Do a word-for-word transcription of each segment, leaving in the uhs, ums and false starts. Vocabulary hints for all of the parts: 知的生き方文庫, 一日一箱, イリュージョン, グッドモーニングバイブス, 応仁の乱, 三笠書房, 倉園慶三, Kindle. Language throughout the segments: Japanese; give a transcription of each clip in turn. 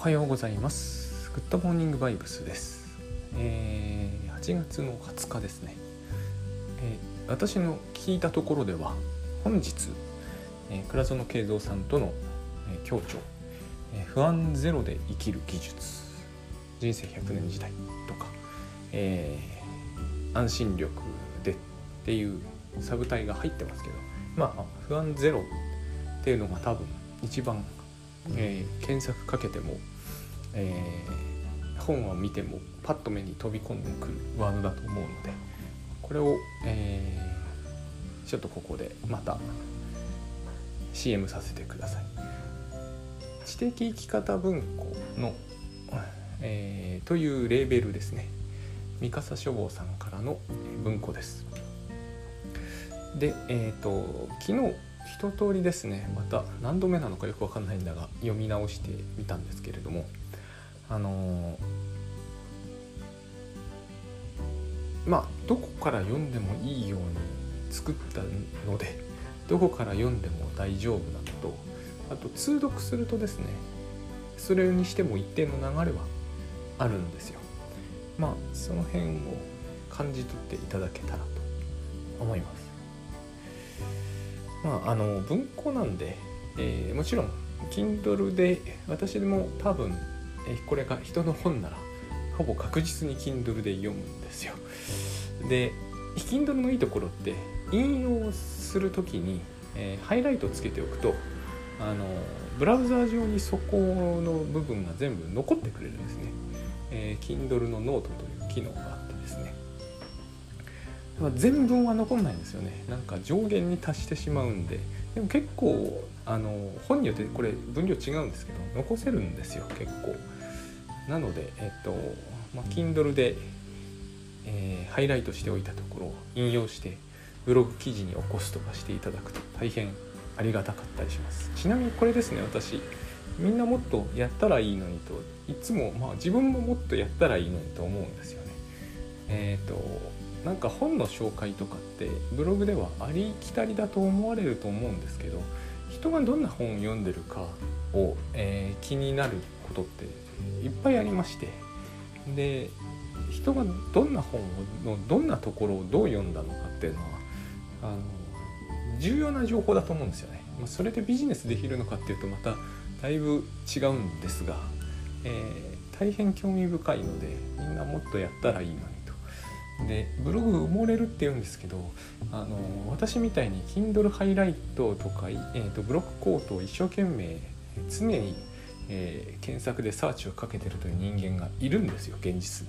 おはようございます。グッドモーニングバイブスです。えー、はちがつのはつかですね。えー、私の聞いたところでは本日、えー、倉園慶三さんとの、えー、共著、えー、不安ゼロで生きる技術、人生ひゃくねん時代とか、えー、安心力でっていうサブタイが入ってますけど、まあ不安ゼロっていうのが多分一番、えー、検索かけても、えー、本を見てもパッと目に飛び込んでくるワードだと思うので、これを、えー、ちょっとここでまた シーエム させてください。知的生き方文庫の、えー、というレーベルですね。三笠書房さんからの文庫です。で、えーと、昨日一通りですね、また何度目なのかよくわかんないんだが読み直してみたんですけれども、あのー、まあどこから読んでもいいように作ったので、どこから読んでも大丈夫なのと、あと通読するとですね、それにしても一定の流れはあるんですよ。まあその辺を感じ取っていただけたらと思います。まあ、あの文庫なんで、えー、もちろん Kindle で、私も多分、えー、これが人の本ならほぼ確実に Kindle で読むんですよ。で Kindle のいいところって、引用するときに、えー、ハイライトをつけておくと、あのブラウザー上にそこの部分が全部残ってくれるんですね。えー、Kindle のノートという機能があってですね、全文は残んないんですよね。なんか上限に達してしまうんで。でも結構あの本によってこれ分量違うんですけど、残せるんですよ結構。なので、えっとまあ、Kindle で、えー、ハイライトしておいたところを引用してブログ記事に起こすとかしていただくと大変ありがたかったりします。ちなみにこれですね、私みんなもっとやったらいいのにといつも、まあ、自分ももっとやったらいいのにと思うんですよね。えっとなんか本の紹介とかってブログではありきたりだと思われると思うんですけど、人がどんな本を読んでるかを、えー、気になることっていっぱいありまして、で人がどんな本のどんなところをどう読んだのかっていうのはあの重要な情報だと思うんですよね。まあ、それでビジネスできるのかっていうとまただいぶ違うんですが、えー、大変興味深いので、みんなもっとやったらいいのにと。でブログ埋もれるって言うんですけど、あの私みたいに Kindle ハイライトとか、えー、とブロックコートを一生懸命常に、えー、検索でサーチをかけてるという人間がいるんですよ現実に。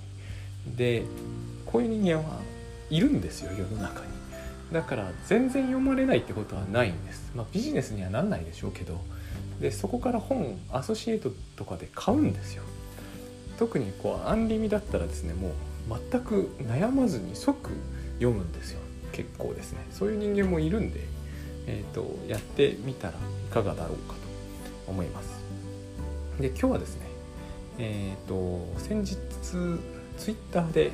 でこういう人間はいるんですよ世の中に。だから全然読まれないってことはないんです。まあ、ビジネスにはなんないでしょうけど。でそこから本アソシエイトとかで買うんですよ。特にこうアンリミだったらですね、もう全く悩まずに即読むんですよ。結構ですね、そういう人間もいるんで、えーと、やってみたらいかがだろうかと思います。で今日はですね、えーと、先日ツイッターで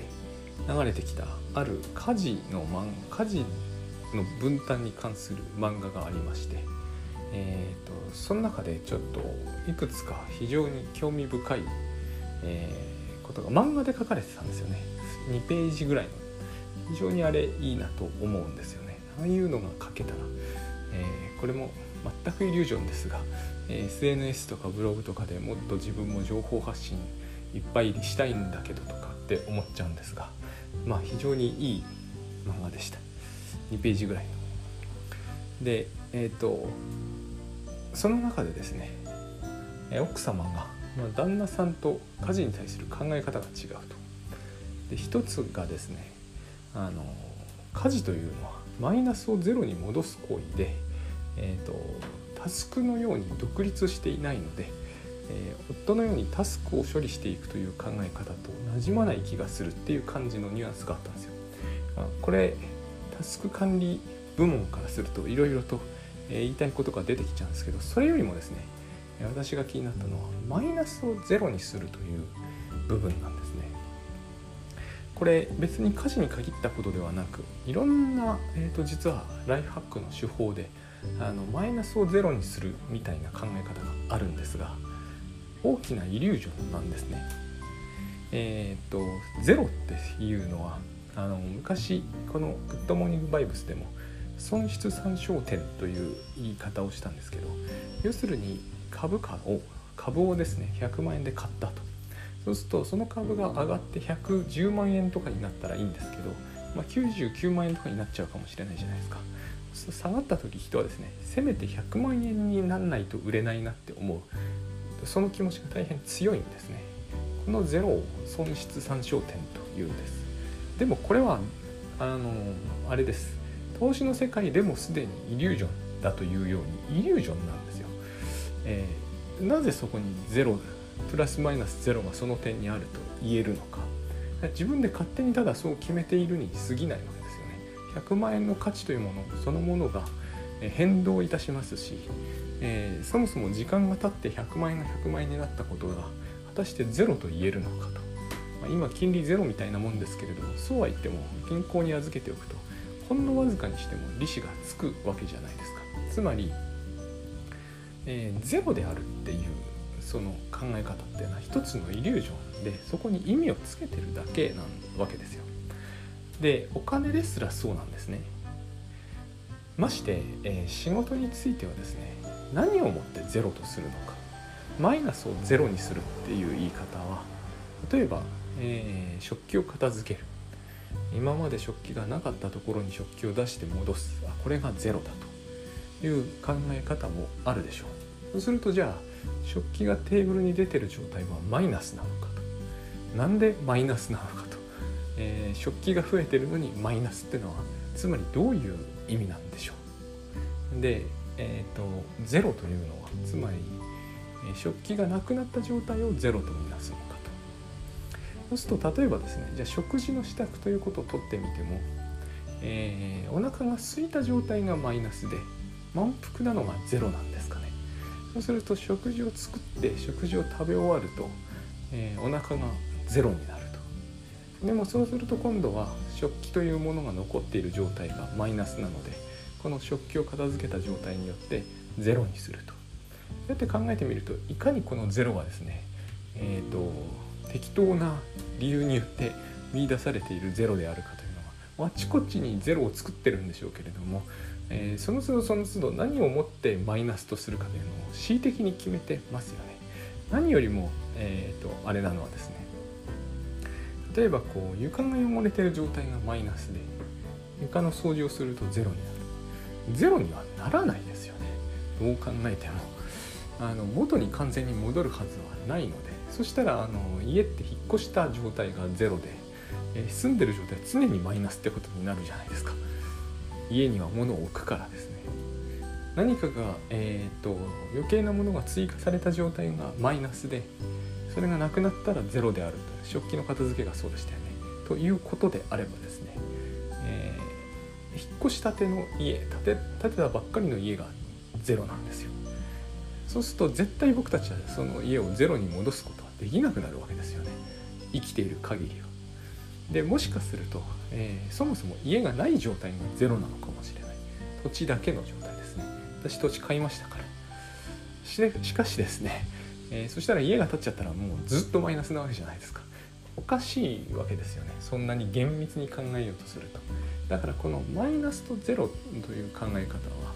流れてきたある家事の漫家事の分担に関する漫画がありまして、えーと、その中でちょっといくつか非常に興味深い、えーことが漫画で書かれてたんですよね。にページぐらいの、非常にあれいいなと思うんですよね。ああいうのが書けたら、えー、これも全くイリュージョンですが、えー、エスエヌエス とかブログとかでもっと自分も情報発信いっぱいしたいんだけどとかって思っちゃうんですが、まあ非常にいい漫画でした。にページぐらいので、えっとその中でですね、奥様が旦那さんと家事に対する考え方が違うと。で一つがですね、あの家事というのはマイナスをゼロに戻す行為で、えーと、タスクのように独立していないので、えー、夫のようにタスクを処理していくという考え方となじまない気がするっていう感じのニュアンスがあったんですよ。これタスク管理部門からするといろいろと言いたいことが出てきちゃうんですけど、それよりもですね、私が気になったのはマイナスをゼロにするという部分なんですね。これ別に家事に限ったことではなく、いろんな、えーと、実はライフハックの手法であのマイナスをゼロにするみたいな考え方があるんですが、大きなイリュージョンなんですね。えー、っとゼロっていうのはあの昔このグッドモーニングバイブスでも損失参照点という言い方をしたんですけど、要するに株価を株をですねひゃくまんえんで買ったと。そうするとその株が上がってひゃくじゅうまんえんとかになったらいいんですけど、まあ、きゅうじゅうきゅうまんえんとかになっちゃうかもしれないじゃないですか。下がった時人はですね、せめてひゃくまんえんにならないと売れないなって思う、その気持ちが大変強いんですね。このゼロを損失参照点というんです。でもこれはあのあれです、投資の世界でもすでにイリュージョンだというようにイリュージョンなんですよ。えー、なぜそこにゼロプラスマイナスゼロがその点にあると言えるのか、自分で勝手にただそう決めているに過ぎないわけですよね。ひゃくまんえんの価値というものそのものが変動いたしますし、えー、そもそも時間が経ってひゃくまんえんがひゃくまんえんになったことが果たしてゼロと言えるのかと、まあ、今金利ゼロみたいなもんですけれども、そうは言っても銀行に預けておくとほんのわずかにしても利子がつくわけじゃないですか。つまり、えー、ゼロであるっていうその考え方っていうのは一つのイリュージョンで、そこに意味をつけてるだけなわけですよ。で、お金ですらそうなんですね。まして、えー、仕事についてはですね、何をもってゼロとするのか、マイナスをゼロにするっていう言い方は、例えば、えー、食器を片付ける、今まで食器がなかったところに食器を出して戻す、あ、これがゼロだという考え方もあるでしょう。そうするとじゃあ食器がテーブルに出てる状態はマイナスなのかと、なんでマイナスなのかと、えー、食器が増えてるのにマイナスってのはつまりどういう意味なんでしょう。で、えーと、ゼロというのはつまり食器がなくなった状態をゼロとみなすのかと。そうすると例えばですね、じゃあ食事の支度ということをとってみても、えー、お腹が空いた状態がマイナスで満腹なのがゼロなんですかね。そうすると食事を作って食事を食べ終わると、えー、お腹がゼロになると。でもそうすると今度は食器というものが残っている状態がマイナスなので、この食器を片付けた状態によってゼロにすると。だって考えてみると、いかにこのゼロがですね、えーと、適当な理由によって見出されているゼロであるかというのは、あちこちにゼロを作ってるんでしょうけれども、えー、その都度その都度何をもってマイナスとするかというのを恣意的に決めてますよね。何よりも、えーと、あれなのはですね、例えばこう床が汚れている状態がマイナスで床の掃除をするとゼロになる。ゼロにはならないですよね。どう考えてもあの元に完全に戻るはずはないので、そしたらあの家って引っ越した状態がゼロで、えー、住んでる状態は常にマイナスってことになるじゃないですか。家には物を置くからですね、何かが、えー、と余計なものが追加された状態がマイナスで、それがなくなったらゼロであると。食器の片付けがそうでしたよね。ということであればですね、えー、引っ越したての家建て、建てたばっかりの家がゼロなんですよ。そうすると絶対僕たちはその家をゼロに戻すことはできなくなるわけですよね、生きている限りは。でもしかすると、えー、そもそも家がない状態がゼロなのかもしれない。土地だけの状態ですね。私土地買いましたから。し、しかしですね、えー、そしたら家が建っちゃったらもうずっとマイナスなわけじゃないですか。おかしいわけですよね、そんなに厳密に考えようとすると。だからこのマイナスとゼロという考え方は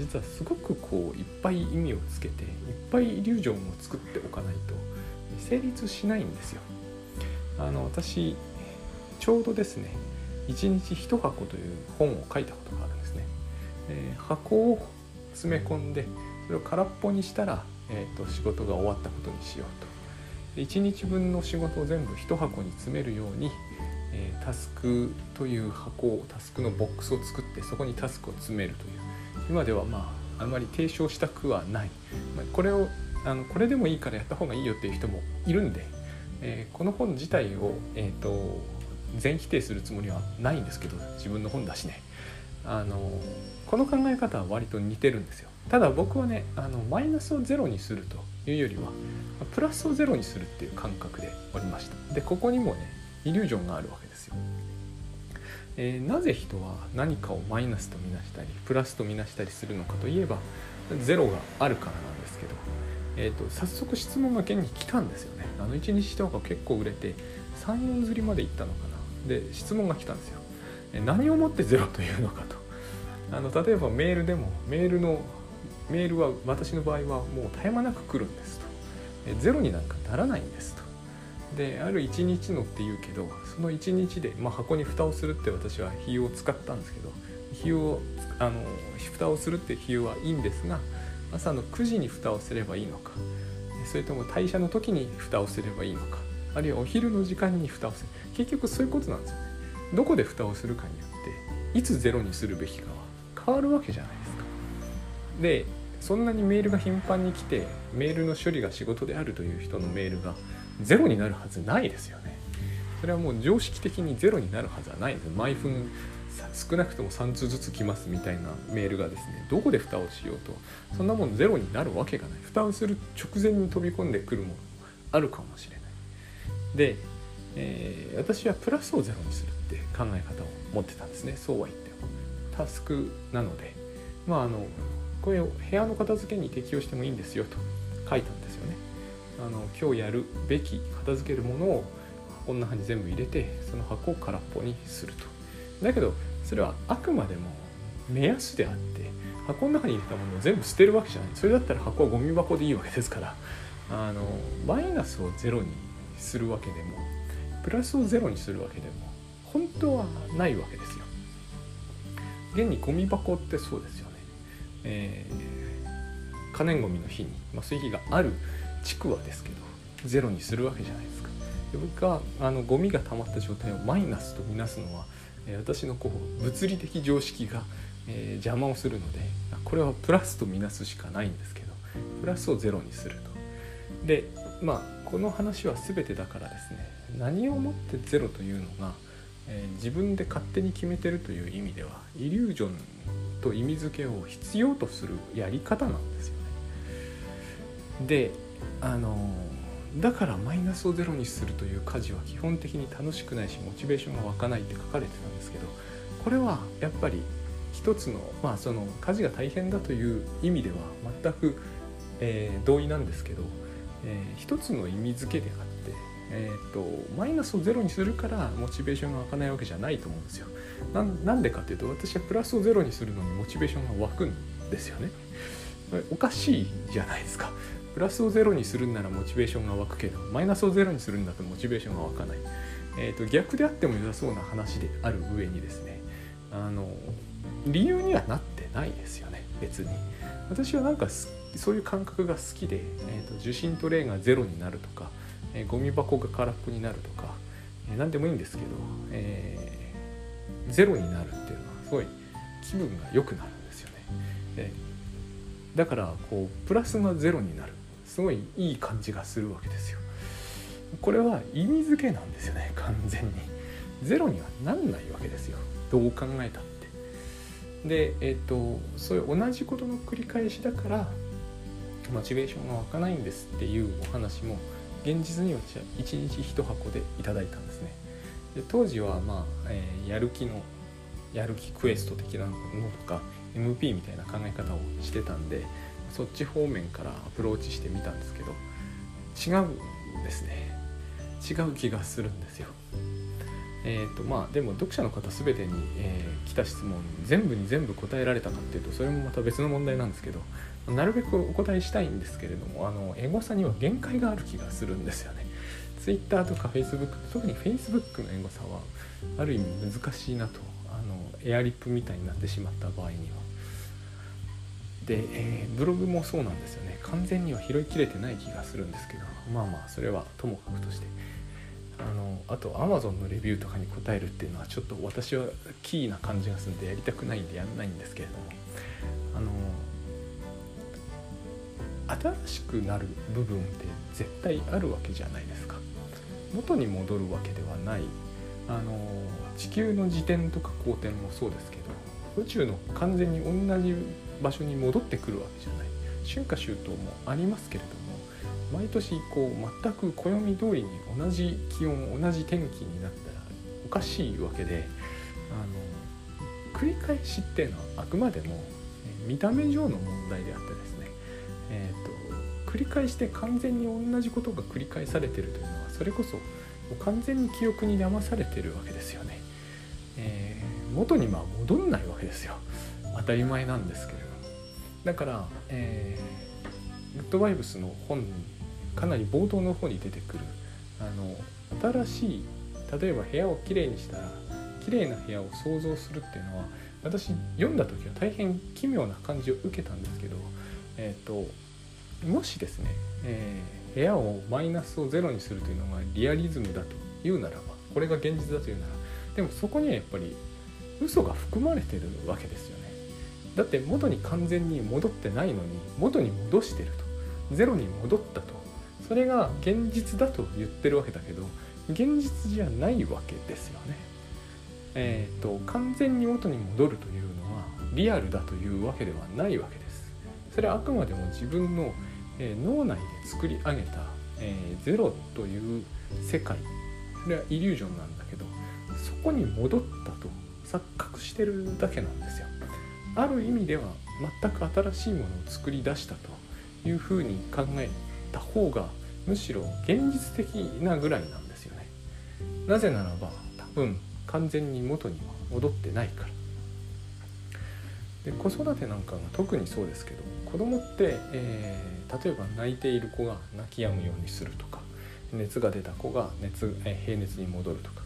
実はすごくこういっぱい意味をつけて、いっぱいイリュージョンを作っておかないと成立しないんですよ。あの私ちょうどですね、いちにち一箱という本を書いたことがあるんですね。えー、箱を詰め込んでそれを空っぽにしたら、えー、と仕事が終わったことにしようと。いちにちぶんの仕事を全部一箱に詰めるように、えー、タスクという箱を、タスクのボックスを作ってそこにタスクを詰めるという、今ではまああまり提唱したくはない、まあ、これをあのこれでもいいからやった方がいいよっていう人もいるんで、えー、この本自体を、えー、と全否定するつもりはないんですけど、自分の本だしね、あのこの考え方は割と似てるんですよ。ただ僕はね、あのマイナスをゼロにするというよりはプラスをゼロにするっていう感覚でおりました。でここにもねイリュージョンがあるわけですよ。えー、なぜ人は何かをマイナスとみなしたりプラスとみなしたりするのかといえば、ゼロがあるからなんですけど、えー、と早速質問が現に来たんですよね。あのいちにちとか結構売れてさん、よん刷りまで行ったのかな。で質問が来たんですよ。何をもってゼロというのかと。あの例えばメールでもメールのメールは私の場合はもう絶え間なく来るんですと。ゼロになんかならないんですと。であるいちにちのって言うけど、そのいちにちで、まあ、箱に蓋をするって私は費用を使ったんですけど、費用をあの蓋をするって費用はいいんですが、朝のくじに蓋をすればいいのか、それとも退社の時に蓋をすればいいのか、あるいはお昼の時間に蓋をする。結局そういうことなんですよね。どこで蓋をするかによっていつゼロにするべきかは変わるわけじゃないですか。でそんなにメールが頻繁に来てメールの処理が仕事であるという人のメールがゼロになるはずないですよね。それはもう常識的にゼロになるはずはないです。毎分少なくともさんつうずつ来ますみたいなメールがですね、どこで蓋をしようとそんなもんゼロになるわけがない。蓋をする直前に飛び込んでくるものもあるかもしれない。で、えー、私はプラスをゼロにするって考え方を持ってたんですね。そうは言ってもタスクなので、まああのこれを部屋の片付けに適用してもいいんですよと書いたんですよね。あの今日やるべき片付けるものをこんな箱に全部入れて、その箱を空っぽにすると。だけどそれはあくまでも目安であって、箱の中に入れたものを全部捨てるわけじゃない。それだったら箱はゴミ箱でいいわけですから、あのマイナスをゼロにするわけでもプラスをゼロにするわけでも本当はないわけですよ。現にゴミ箱ってそうですよね。えー、可燃ゴミの日に、まあ、そういう日がある地区はですけどゼロにするわけじゃないですか。で僕があのゴミが溜まった状態をマイナスとみなすのは、私のこう物理的常識が、えー、邪魔をするので、これはプラスとみなすしかないんですけど、プラスをゼロにすると。でまあこの話は全てだからですね、何をもってゼロというのが、えー、自分で勝手に決めてるという意味ではイリュージョンと意味付けを必要とするやり方なんですよね。であのー、だからマイナスをゼロにするという家事は基本的に楽しくないし、モチベーションも湧かないって書かれてたんですけど、これはやっぱり一つの、まあその家事が大変だという意味では全く、えー、同意なんですけど、えー、一つの意味付けであって、えーと、マイナスをゼロにするからモチベーションが湧かないわけじゃないと思うんですよ。な, なんでかというと、私はプラスをゼロにするのにモチベーションが湧くんですよね。おかしいじゃないですか。プラスをゼロにするんならモチベーションが湧くけど、マイナスをゼロにするんだとモチベーションが湧かない。えーと、逆であっても良さそうな話である上にですね、あの理由にはなってないですよね、別に。私はなんかそういう感覚が好きで、えーと、受信トレイがゼロになるとか、えー、ゴミ箱が空っぽになるとか、えー、何でもいいんですけど、えー、ゼロになるっていうのはすごい気分が良くなるんですよね。えー、だからこうプラスがゼロになる、すごいいい感じがするわけですよ。これは意味付けなんですよね、完全に。ゼロにはなんないわけですよ、どう考えたって。で、えーと、そういう同じことの繰り返しだからモチベーションが湧かないんですっていうお話も現実に私はいちにち一箱でいただいたんですね。で当時はまあ、えー、やる気のやる気クエスト的なのとか エムピー みたいな考え方をしてたんで、そっち方面からアプローチしてみたんですけど、違うんですね。違う気がするんですよ。えーとまあ、でも読者の方全てに、えー、来た質問全部に全部答えられたかっていうと、それもまた別の問題なんですけど、なるべくお答えしたいんですけれども、あのエゴサには限界がある気がするんですよね。Twitter とか Facebook、 特に Facebook のエゴサはある意味難しいなと。あのエアリップみたいになってしまった場合には。で、えー、ブログもそうなんですよね。完全には拾いきれてない気がするんですけど、まあまあそれはともかくとして、あのあと Amazon のレビューとかに答えるっていうのはちょっと私はキーな感じがするんでやりたくないんでやらないんですけれども、あの新しくなる部分って絶対あるわけじゃないですか。元に戻るわけではない。あの地球の自転とか公転もそうですけど、宇宙の完全に同じ場所に戻ってくるわけじゃない。春夏秋冬もありますけれども、毎年こう全く暦通りに同じ気温同じ天気になったらおかしいわけで、あの繰り返しっていうのはあくまでも見た目上の問題であったり繰り返して完全に同じことが繰り返されているというのは、それこそ完全に記憶に騙されているわけですよね、えー、元にまあ戻んないわけですよ。当たり前なんですけれども、だから、えー、グッドバイブスの本にかなり冒頭の方に出てくるあの新しい、例えば部屋をきれいにしたらきれいな部屋を想像するっていうのは、私読んだ時は大変奇妙な感じを受けたんですけど、えーと、もしですね、えー、部屋をマイナスをゼロにするというのがリアリズムだというならば、これが現実だというなら、でもそこにはやっぱり嘘が含まれているわけですよね。だって元に完全に戻ってないのに元に戻してると、ゼロに戻ったと、それが現実だと言ってるわけだけど、現実じゃないわけですよね。えーと、完全に元に戻るというのはリアルだというわけではないわけです。それはあくまでも自分の、えー、脳内で作り上げた、えー、ゼロという世界、これはイリュージョンなんだけど、そこに戻ったと錯覚してるだけなんですよ。ある意味では全く新しいものを作り出したというふうに考えた方がむしろ現実的なぐらいなんですよね。なぜならば多分完全に元には戻ってないから。で、子育てなんかが特にそうですけど、子供って、えー、例えば泣いている子が泣き止むようにするとか、熱が出た子が熱、えー、平熱に戻るとか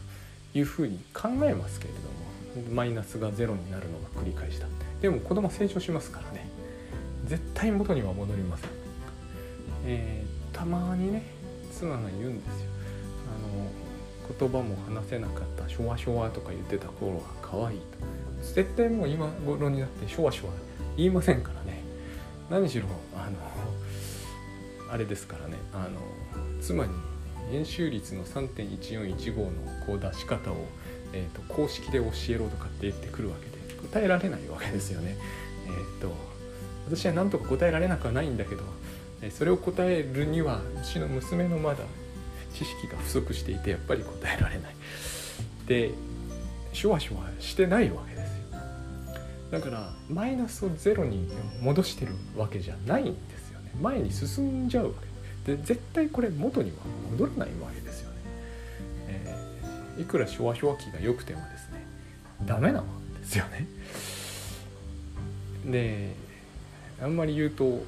いうふうに考えますけれども、マイナスがゼロになるのが繰り返した。でも子供は成長しますからね、絶対元には戻りません。えー、たまにね妻が言うんですよ。あの言葉も話せなかったショワショワとか言ってた頃は可愛いと、絶対もう今頃になってショワショワ言いませんからね。何しろあのあれですからね、あの妻に円周率の さんてんいちよんいちご のこう出し方を、えー、と公式で教えろとかって言ってくるわけで、答えられないわけですよね。えー、と私はなんとか答えられなくはないんだけど、それを答えるにはうちの娘のまだ知識が不足していて、やっぱり答えられないで、シュワシュワしてないわけですよ。だからマイナスをゼロに戻してるわけじゃないんですよね。前に進んじゃうわけで、絶対これ元には戻らないわけですよね。えー、いくらシュワシュワ期が良くてもですね、ダメなわけですよね。で、あんまり言うと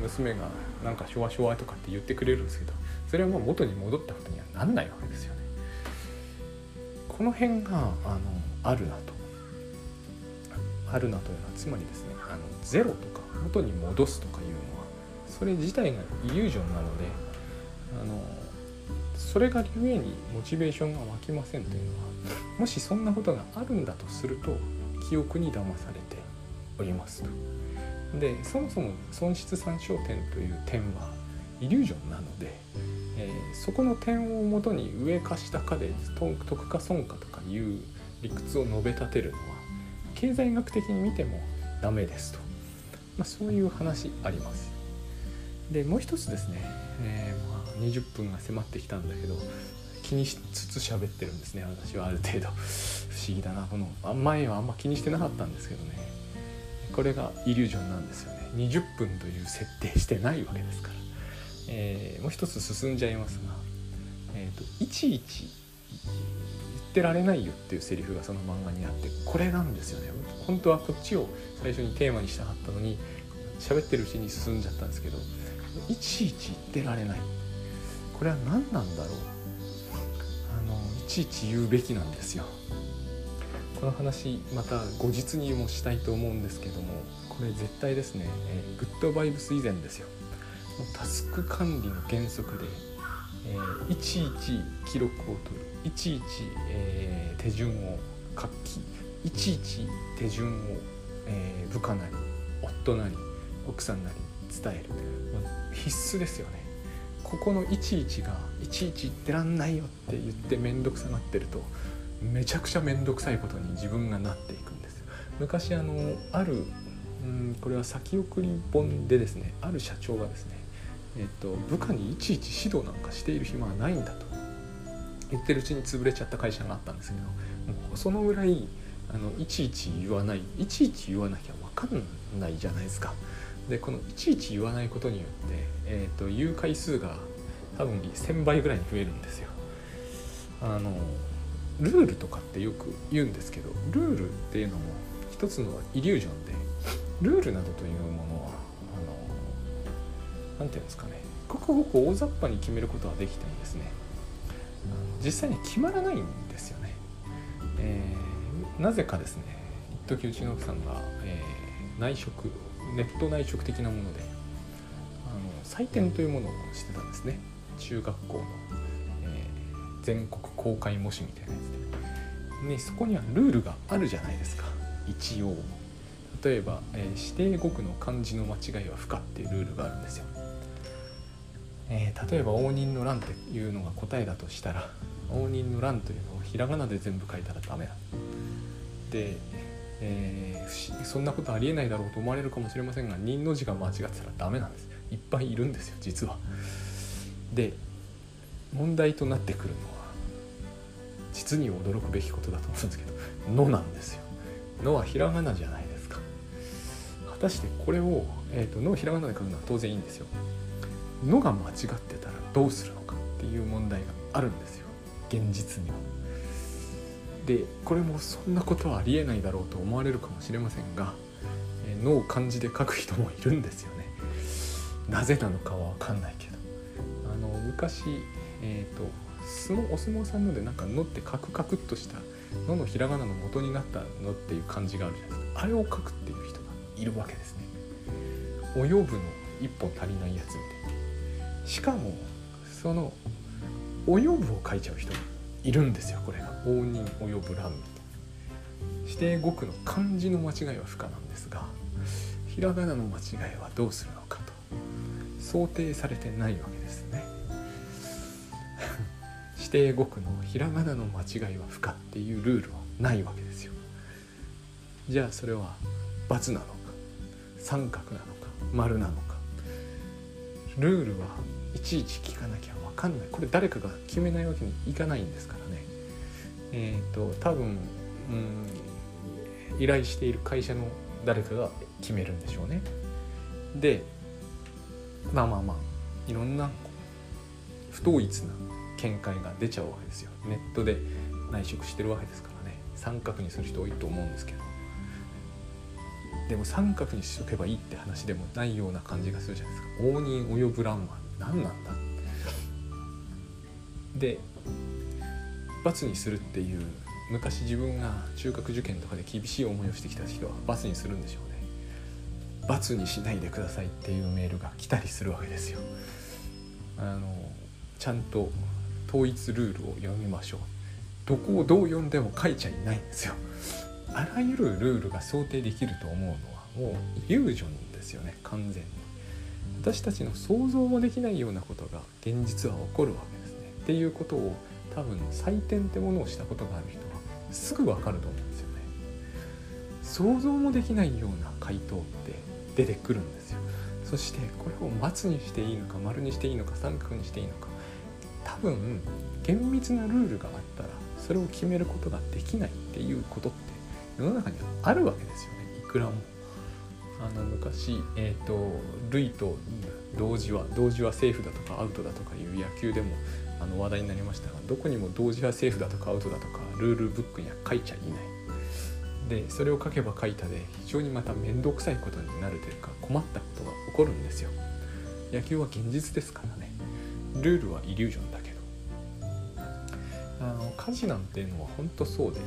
娘がなんかシュワシュワとかって言ってくれるんですけど、それはもう元に戻ったことにはなんないわけですよね。この辺が あ, のあるなとあるなというのは、つまりですね、あのゼロとか元に戻すとかいうのは、それ自体がイリュージョンなので、あのそれがゆえにモチベーションが湧きませんというのは、もしそんなことがあるんだとすると記憶に騙されておりますと。で、そもそも損失参照点という点はイリュージョンなので、えー、そこの点をもとに上か下かで得か損かとかいう理屈を述べ立てるのは経済学的に見てもダメですと、まあ、そういう話あります。で、もう一つですね、えーまあ、にじゅっぷんが迫ってきたんだけど、気にしつつ喋ってるんですね、私はある程度。不思議だな、この前はあんま気にしてなかったんですけどね、これがイリュージョンなんですよね。にじゅっぷんという設定してないわけですから、えー、もう一つ進んじゃいますが、えーと、いちいち言ってられないよっていうセリフがその漫画にあって、これなんですよね。本当はこっちを最初にテーマにしたかったのに、喋ってるうちに進んじゃったんですけど、いちいち言ってられない、これは何なんだろう。あのいちいち言うべきなんですよ。この話また後日にもしたいと思うんですけども、これ絶対ですね、えー、グッドバイブス以前ですよ。タスク管理の原則で、えー、いちいち記録を取る、いちいち、えー、手順を書き、いちいち手順を、えー、部下なり夫なり奥さんなりに伝える、必須ですよね。ここのいちいちがいちいち言ってらんないよって言ってめんどくさがってると、めちゃくちゃめんどくさいことに自分がなっていくんです。昔あのある、うん、これは先送り本でですね、ある社長がですね、えっと、部下にいちいち指導なんかしている暇はないんだと言ってるうちに潰れちゃった会社があったんですけど、もうそのぐらいあのいちいち言わないいちいち言わなきゃ分かんないじゃないですか。でこのいちいち言わないことによって、えー、と言う回数が多分せんばいぐらいに増えるんですよ。あのルールとかってよく言うんですけど、ルールっていうのも一つのイリュージョンで、ルールなどというものはあのなんていうんですかね、ごくごく大雑把に決めることはできてもですね、実際に決まらないんですよね。えー、なぜかですね、一時うちの奥さんが、えー、内職ネット内職的なものであの採点というものをしてたんですね。中学校の、えー、全国公開模試みたいなやつで、ね、そこにはルールがあるじゃないですか。一応例えば、えー、指定語句の漢字の間違いは不可っていうルールがあるんですよ。えー、例えば応仁の乱っていうのが答えだとしたら、応仁の乱というのをひらがなで全部書いたらダメだで、えー、そんなことありえないだろうと思われるかもしれませんが、仁の字が間違ってたらダメなんです。いっぱいいるんですよ実は。で問題となってくるのは実に驚くべきことだと思うんですけど、のなんですよ。のはひらがなじゃないですか。果たしてこれを、えーと、のをひらがなで書くのは当然いいんですよ。のが間違ってたらどうするのかっていう問題があるんですよ現実には。でこれもそんなことはありえないだろうと思われるかもしれませんが、えー、のを漢字で書く人もいるんですよね。なぜなのかは分かんないけど、あの昔、えーと、相撲お相撲さんのでなんかのってカクカクっとしたののひらがなの元になったのっていう漢字があるじゃないですか。あれを書くっていう人がいるわけですね。お養分の一本足りないやつみたいな。しかもそのお呼ぶを書いちゃう人いるんですよ。これが応仁お呼ぶ乱、指定語句の漢字の間違いは不可なんですが、ひらがなの間違いはどうするのかと想定されてないわけですね。指定語句のひらがなの間違いは不可っていうルールはないわけですよ。じゃあそれは×なのか三角なのか丸なのか、ルールはいちいち聞かなきゃ分かんない。これ誰かが決めないわけにいかないんですからね。えっと多分、うん、依頼している会社の誰かが決めるんでしょうね。でまあまあまあいろんな不統一な見解が出ちゃうわけですよ。ネットで内職してるわけですからね。三角にする人多いと思うんですけど、でも三角にしとけばいいって話でもないような感じがするじゃないですか。応仁及ぶ乱は何なんだで罰にするっていう、昔自分が中学受験とかで厳しい思いをしてきた人は罰にするんでしょうね。罰にしないでくださいっていうメールが来たりするわけですよ。あのちゃんと統一ルールを読みましょう。どこをどう読んでも書いちゃいないんですよ。あらゆるルールが想定できると思うのはもうイリュージョンですよね。完全に私たちの想像もできないようなことが現実は起こるわけですね。っていうことを多分採点ってものをしたことがある人はすぐ分かると思うんですよね。想像もできないような回答って出てくるんですよ。そしてこれを×にしていいのか丸にしていいのか三角にしていいのか、多分厳密なルールがあったらそれを決めることができないっていうことって世の中にはあるわけですよね。いくらもあの昔、えーと、類と同時は同時はセーフだとかアウトだとかいう野球でもあの話題になりましたが、どこにも同時はセーフだとかアウトだとかルールブックには書いちゃいない。でそれを書けば書いたで非常にまた面倒くさいことになるというか、困ったことが起こるんですよ。野球は現実ですからね。ルールはイリュージョンだけど、あの家事なんていうのは本当そうで、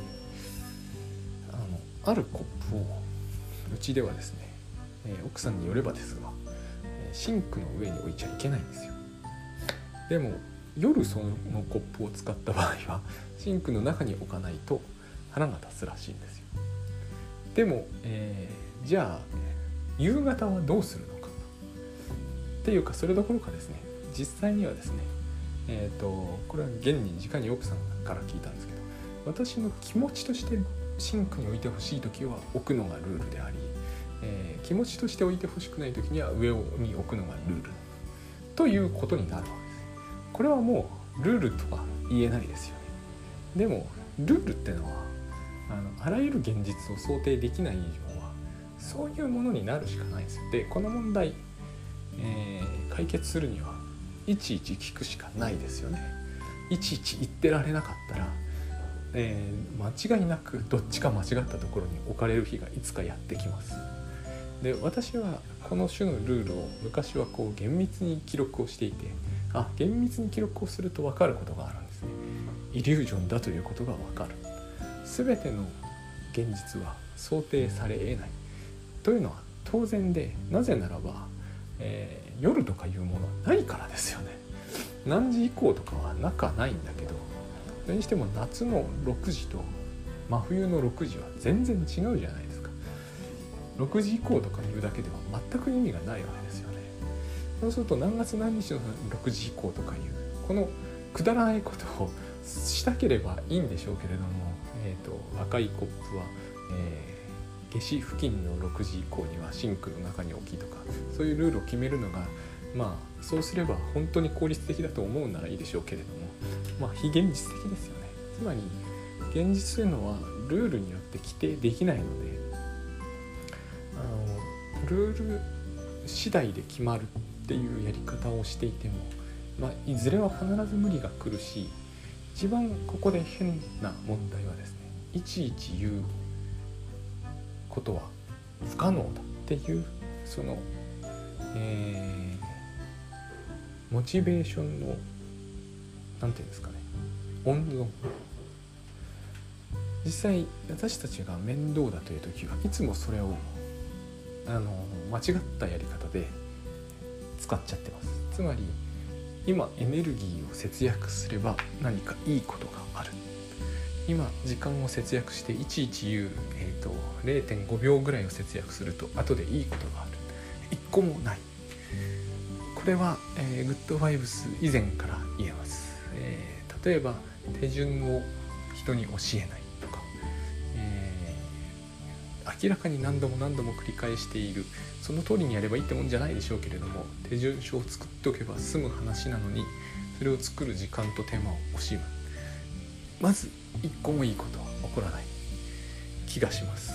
あるコップをうちではですね、えー、奥さんによればですが、えー、シンクの上に置いちゃいけないんですよ。でも夜そのコップを使った場合はシンクの中に置かないと腹が立つらしいんですよ。でも、えー、じゃあ夕方はどうするのかっていうか、それどころかですね、実際にはですね、えーと、これは現に直に奥さんから聞いたんですけど、私の気持ちとしてシンクに置いてほしいときは置くのがルールであり、えー、気持ちとして置いてほしくないときには上に置くのがルールということになるわけです。これはもうルールとは言えないですよね。でもルールってのは あの、あらゆる現実を想定できない以上はそういうものになるしかないんですよ。でこの問題、えー、解決するにはいちいち聞くしかないですよね。いちいち言ってられなかったら、えー、間違いなくどっちか間違ったところに置かれる日がいつかやってきます。で私はこの種のルールを昔はこう厳密に記録をしていて、あ、厳密に記録をすると分かることがあるんですね。イリュージョンだということが分かる。全ての現実は想定され得ないというのは当然で、なぜならば、えー、夜とかいうものはないからですよね。何時以降とかはなかないんだけど、それにしても夏のろくじと真冬のろくじは全然違うじゃないですか。ろくじ以降とか言うだけでは全く意味がないわけですよね。そうすると何月何日のろくじ以降とかいうこのくだらないことをしたければいいんでしょうけれども、えー、と赤いコップは、えー、夏至付近のろくじ以降にはシンクの中に置きとか、そういうルールを決めるのが、まあそうすれば本当に効率的だと思うならいいでしょうけれども、まあ非現実的ですよね。つまり現実というのはルールによって規定できないので、あのルール次第で決まるっていうやり方をしていても、まあ、いずれは必ず無理が来るし、一番ここで変な問題はですね、いちいち言うことは不可能だっていうその、えー、モチベーションのなんていうんですかね、温存。実際私たちが面倒だという時はいつもそれをあの間違ったやり方で使っちゃってます。つまり今エネルギーを節約すれば何かいいことがある、今時間を節約していちいち言う、えーと れいてんごびょうぐらいを節約すると後でいいことがある、一個もない。これは、えー、グッドファイブス以前から言えます、えー、例えば手順を人に教えないとか、えー、明らかに何度も何度も繰り返している、その通りにやればいいってもんじゃないでしょうけれども、手順書を作っておけば済む話なのに、それを作る時間と手間を惜しむ。まず一個もいいことは起こらない気がします。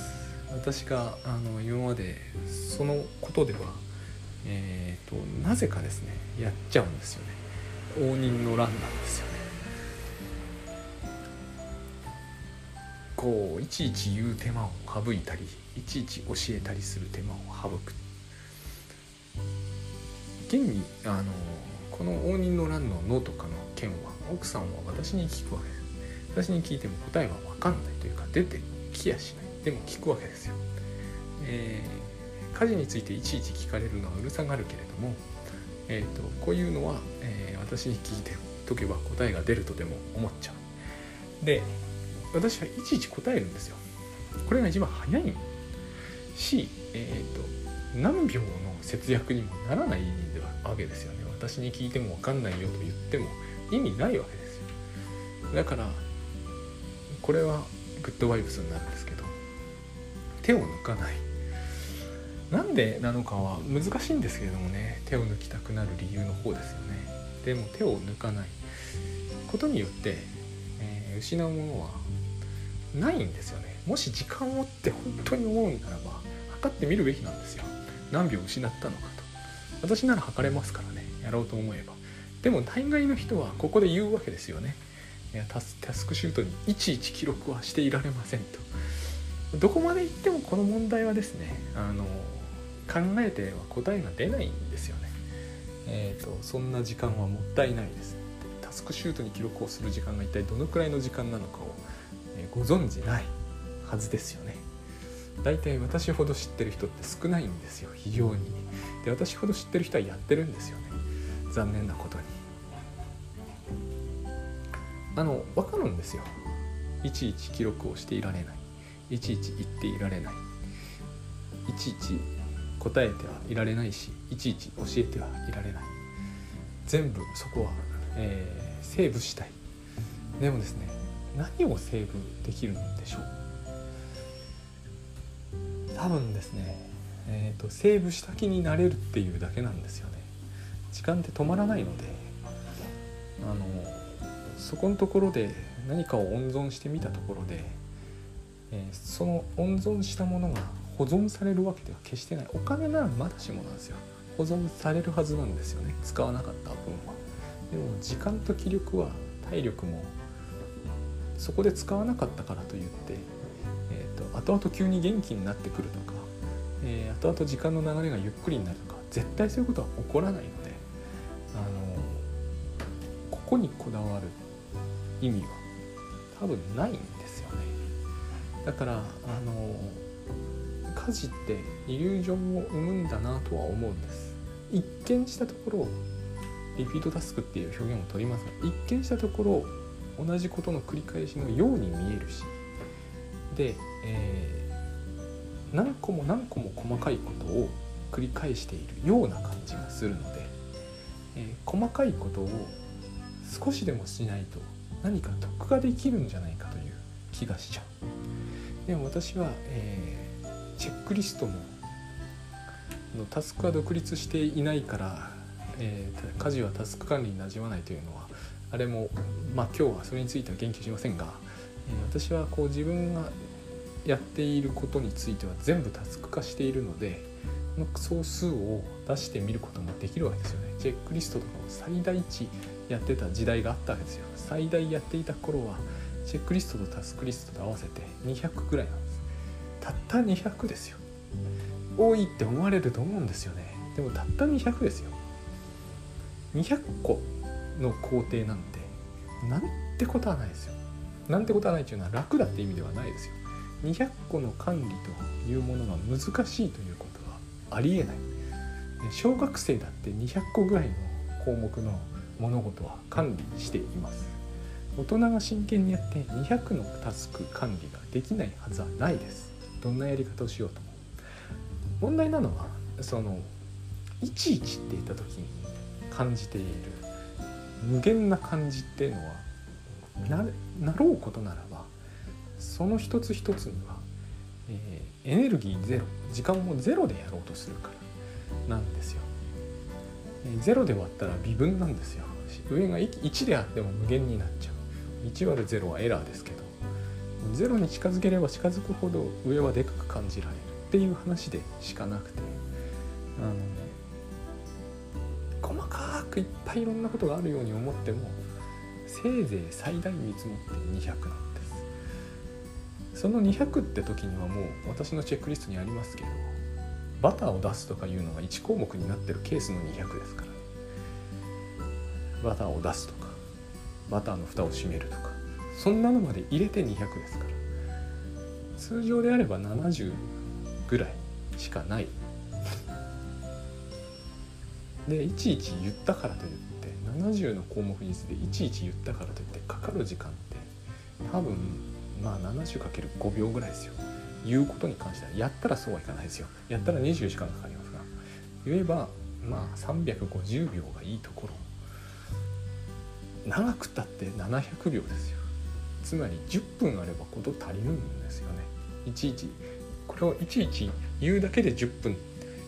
私があの今までそのことでは、えーと、なぜかですね、やっちゃうんですよね。応仁の乱なんですよね。こういちいち言う手間を省いたり、いちいち教えたりする手間を省く。現にあのこの応仁の乱の能とかの件は奥さんは私に聞くわけです。私に聞いても答えは分かんないというか出てきやしない。でも聞くわけですよ、えー、家事についていちいち聞かれるのはうるさがるけれども、えーと、こういうのは、えー、私に聞いておけば答えが出るとでも思っちゃう。で私はいちいち答えるんですよ。これが一番早いし、えーと、何秒の節約にもならないわけですよね。私に聞いても分かんないよと言っても意味ないわけですよ。だからこれはグッドワイブスになるんですけど、手を抜かない。なんでなのかは難しいんですけれどもね、手を抜きたくなる理由の方ですよね。でも手を抜かないことによって、えー、失うものはないんですよね。もし時間をって本当に思うならば測ってみるべきなんですよ。何秒失ったのかと。私なら測れますからね、やろうと思えば。でも大概の人はここで言うわけですよね。いや タス、タスクシュートにいちいち記録はしていられませんと。どこまで行ってもこの問題はですね、あの考えては答えが出ないんですよね。えーと、そんな時間はもったいないです。タスクシュートに記録をする時間が一体どのくらいの時間なのかをご存じないはずですよね。だいたい私ほど知ってる人って少ないんですよ、非常に。で、私ほど知ってる人はやってるんですよね、残念なことに。あの分かるんですよ。いちいち記録をしていられない、いちいち言っていられない、いちいち答えてはいられないし、いちいち教えてはいられない。全部そこは、えー、セーブしたい。でもですね、何をセーブできるんでしょう。多分ですね、えーと、セーブした気になれるっていうだけなんですよね。時間って止まらないので、あのそこのところで何かを温存してみたところで、えー、その温存したものが保存されるわけでは決してない。お金ならまだしもなんですよ。保存されるはずなんですよね、使わなかった分は。でも時間と気力は体力もそこで使わなかったからといって、えーと、後々急に元気になってくるとか、えー、後々時間の流れがゆっくりになるとか、絶対そういうことは起こらないので、あのここにこだわる意味は多分ないんですよね。だからあの家事ってイリュージョンを生むんだなとは思うんです。一見したところリピートタスクっていう表現を取りますが、一見したところ同じことの繰り返しのように見えるし、で、えー、何個も何個も細かいことを繰り返しているような感じがするので、えー、細かいことを少しでもしないと何か得ができるんじゃないかという気がしちゃう。でも私は、えー、チェックリストものタスクは独立していないから、えー、家事はタスク管理になじまないというのはあれも、まあ、今日はそれについては言及しませんが、えー、私はこう自分がやっていることについては全部タスク化しているので、の総数を出してみることもできるわけですよね。チェックリストとかを最大値やってた時代があったわけですよ。最大やっていた頃はチェックリストとタスクリストと合わせてにひゃくくらいなんです。たったにひゃくですよ。多いって思われると思うんですよね。でもたったにひゃくですよ。にひゃっこの工程なんてなんてことはないですよ。なんてことはないというのは楽だって意味ではないですよ。にひゃっこの管理というものが難しいということはありえない。小学生だってにひゃっこぐらいの項目の物事は管理しています。大人が真剣にやってにひゃくのタスク管理ができないはずはないです。どんなやり方をしようとも。問題なのはそのいちいちって言った時に感じている無限な感じっていうのは な, なろうことならば、その一つ一つには、えー、エネルギーゼロ、時間もゼロでやろうとするからなんですよ。ゼロで割ったら微分なんですよ。上がいちであっても無限になっちゃう。 いち÷ゼロ はエラーですけど、ゼロに近づければ近づくほど上はでかく感じられるっていう話でしかなくて、あの細かくいっぱいいろんなことがあるように思っても、せいぜい最大見積もってにひゃくなんです。そのにひゃくって時にはもう私のチェックリストにありますけど、バターを出すとかいうのがいち項目になってるケースのにひゃくですからね。バターを出すとか、バターの蓋を閉めるとか、そんなのまで入れてにひゃくですから。通常であればななじゅうぐらいしかない。で、いちいち言ったからといって、ななじゅうの項目についていちいち言ったからといってかかる時間って、多分まあ ななじゅうかけるご 秒ぐらいですよ。言うことに関しては、やったらそうはいかないですよ。やったらにじゅうじかんかかりますが、言えばまあさんびゃくごじゅうびょうがいいところ、長くたってななひゃくびょうですよ。つまりじゅっぷんあればこと足りるんですよね。いちいちこれをいちいち言うだけでじゅっぷんっ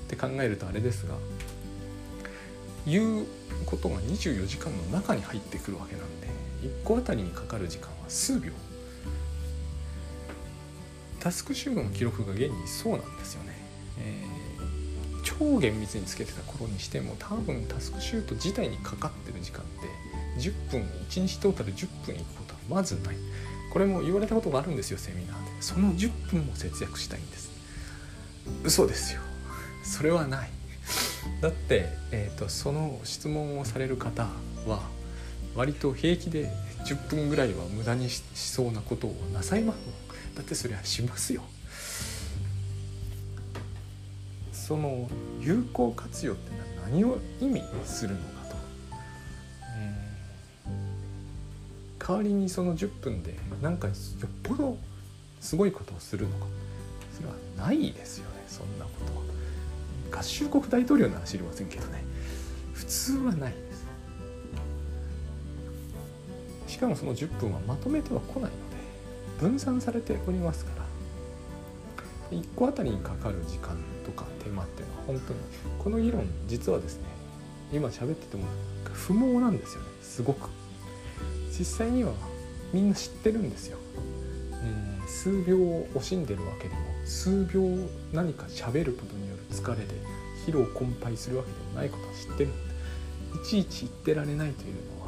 て考えるとあれですが、言うことがにじゅうよじかんの中に入ってくるわけなんで、いっこあたりにかかる時間は数秒。タスク集合の記録が現にそうなんですよね、えー、超厳密につけてた頃にしても、多分タスクシュート自体にかかってる時間ってじゅっぷん、いちにちトータルじゅっぷんいくことはまずない。これも言われたことがあるんですよ、セミナーで。そのじゅっぷんを節約したいんです。嘘ですよ、それはない。だって、えーと、その質問をされる方は割と平気でじゅっぷんぐらいは無駄に し, しそうなことをなさいますもん。だってそれはしますよ。その有効活用って何を意味するのかと、えー、代わりにそのじゅっぷんで何かよっぽどすごいことをするのか、それはないですよね。そんなことは合衆国大統領なら知りませんけどね、普通はないです。しかもそのじゅっぷんはまとめては来ないの、分散されておりますから、いっこあたりにかかる時間とか手間っていうのは、本当にこの議論実はですね、今喋ってても不毛なんですよね。すごく実際にはみんな知ってるんですよ、え数秒を惜しんでるわけでも、数秒何か喋ることによる疲れで疲労困憊するわけでもないことは知ってる。いちいち言ってられないというのは、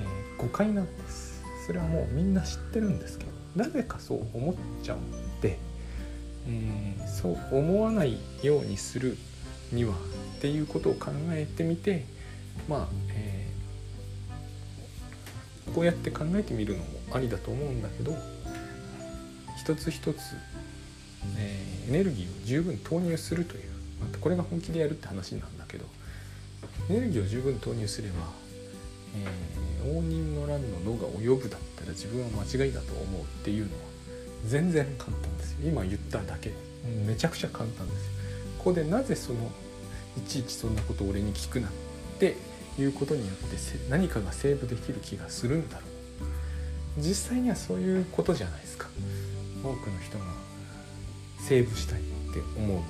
えー、誤解なんです。それはもうみんな知ってるんですけど、なぜかそう思っちゃうんで、えー、そう思わないようにするにはっていうことを考えてみて、まあ、えー、こうやって考えてみるのもありだと思うんだけど、一つ一つ、えー、エネルギーを十分投入するという、またこれが本気でやるって話なんだけど、エネルギーを十分投入すれば、えー、応仁の乱の野が及ぶだったら自分は間違いだと思うっていうのは全然簡単ですよ。今言っただけめちゃくちゃ簡単です。ここでなぜそのいちいちそんなことを俺に聞くなっていうことによって何かがセーブできる気がするんだろう。実際にはそういうことじゃないですか。多くの人がセーブしたいって思うの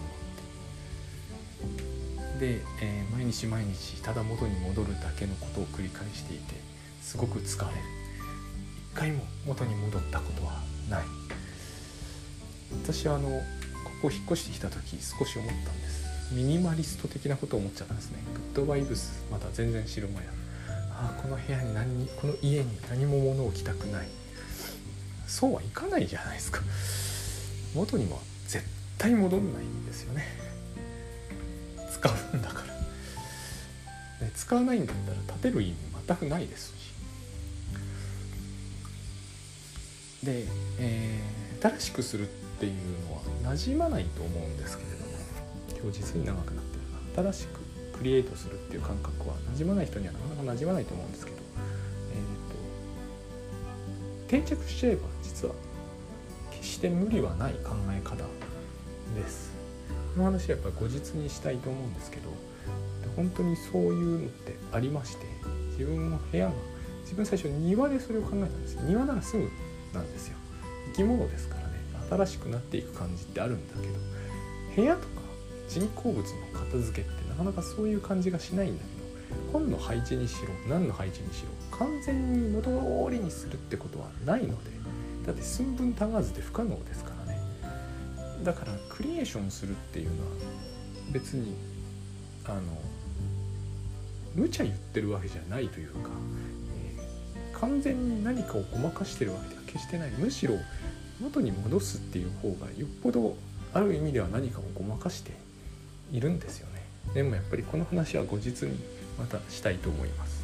で、えー、毎日毎日ただ元に戻るだけのことを繰り返していてすごく疲れる。一回も元に戻ったことはない。私はあのここ引っ越してきた時少し思ったんです。ミニマリスト的なことを思っちゃったんですね。グッドバイブスまだ全然知る前だ。ああ、この部屋に何この家に何も物を置きたくない。そうはいかないじゃないですか。元には絶対戻んないんですよね。使うんだから、ね、使わないんだったら立てる意味全くないですし、で、えー、新しくするっていうのは馴染まないと思うんですけれども、今日実に長くなってるな。新しくクリエイトするっていう感覚は馴染まない人にはなかなか馴染まないと思うんですけど、えー、と定着しちゃえば実は決して無理はない考え方です。この話はやっぱり後日にしたいと思うんですけど、本当にそういうのってありまして、自分の部屋が、自分最初庭でそれを考えたんですよ。庭ならすぐなんですよ。生き物ですからね、新しくなっていく感じってあるんだけど、部屋とか人工物の片付けってなかなかそういう感じがしないんだけど、本の配置にしろ何の配置にしろ完全に元通りにするってことはないので、だって寸分たがわずで不可能ですから。だからクリエーションするっていうのは別にあの無茶言ってるわけじゃないというか、えー、完全に何かをごまかしてるわけでは決してない。むしろ元に戻すっていう方がよっぽどある意味では何かをごまかしているんですよね。でもやっぱりこの話は後日にまたしたいと思います。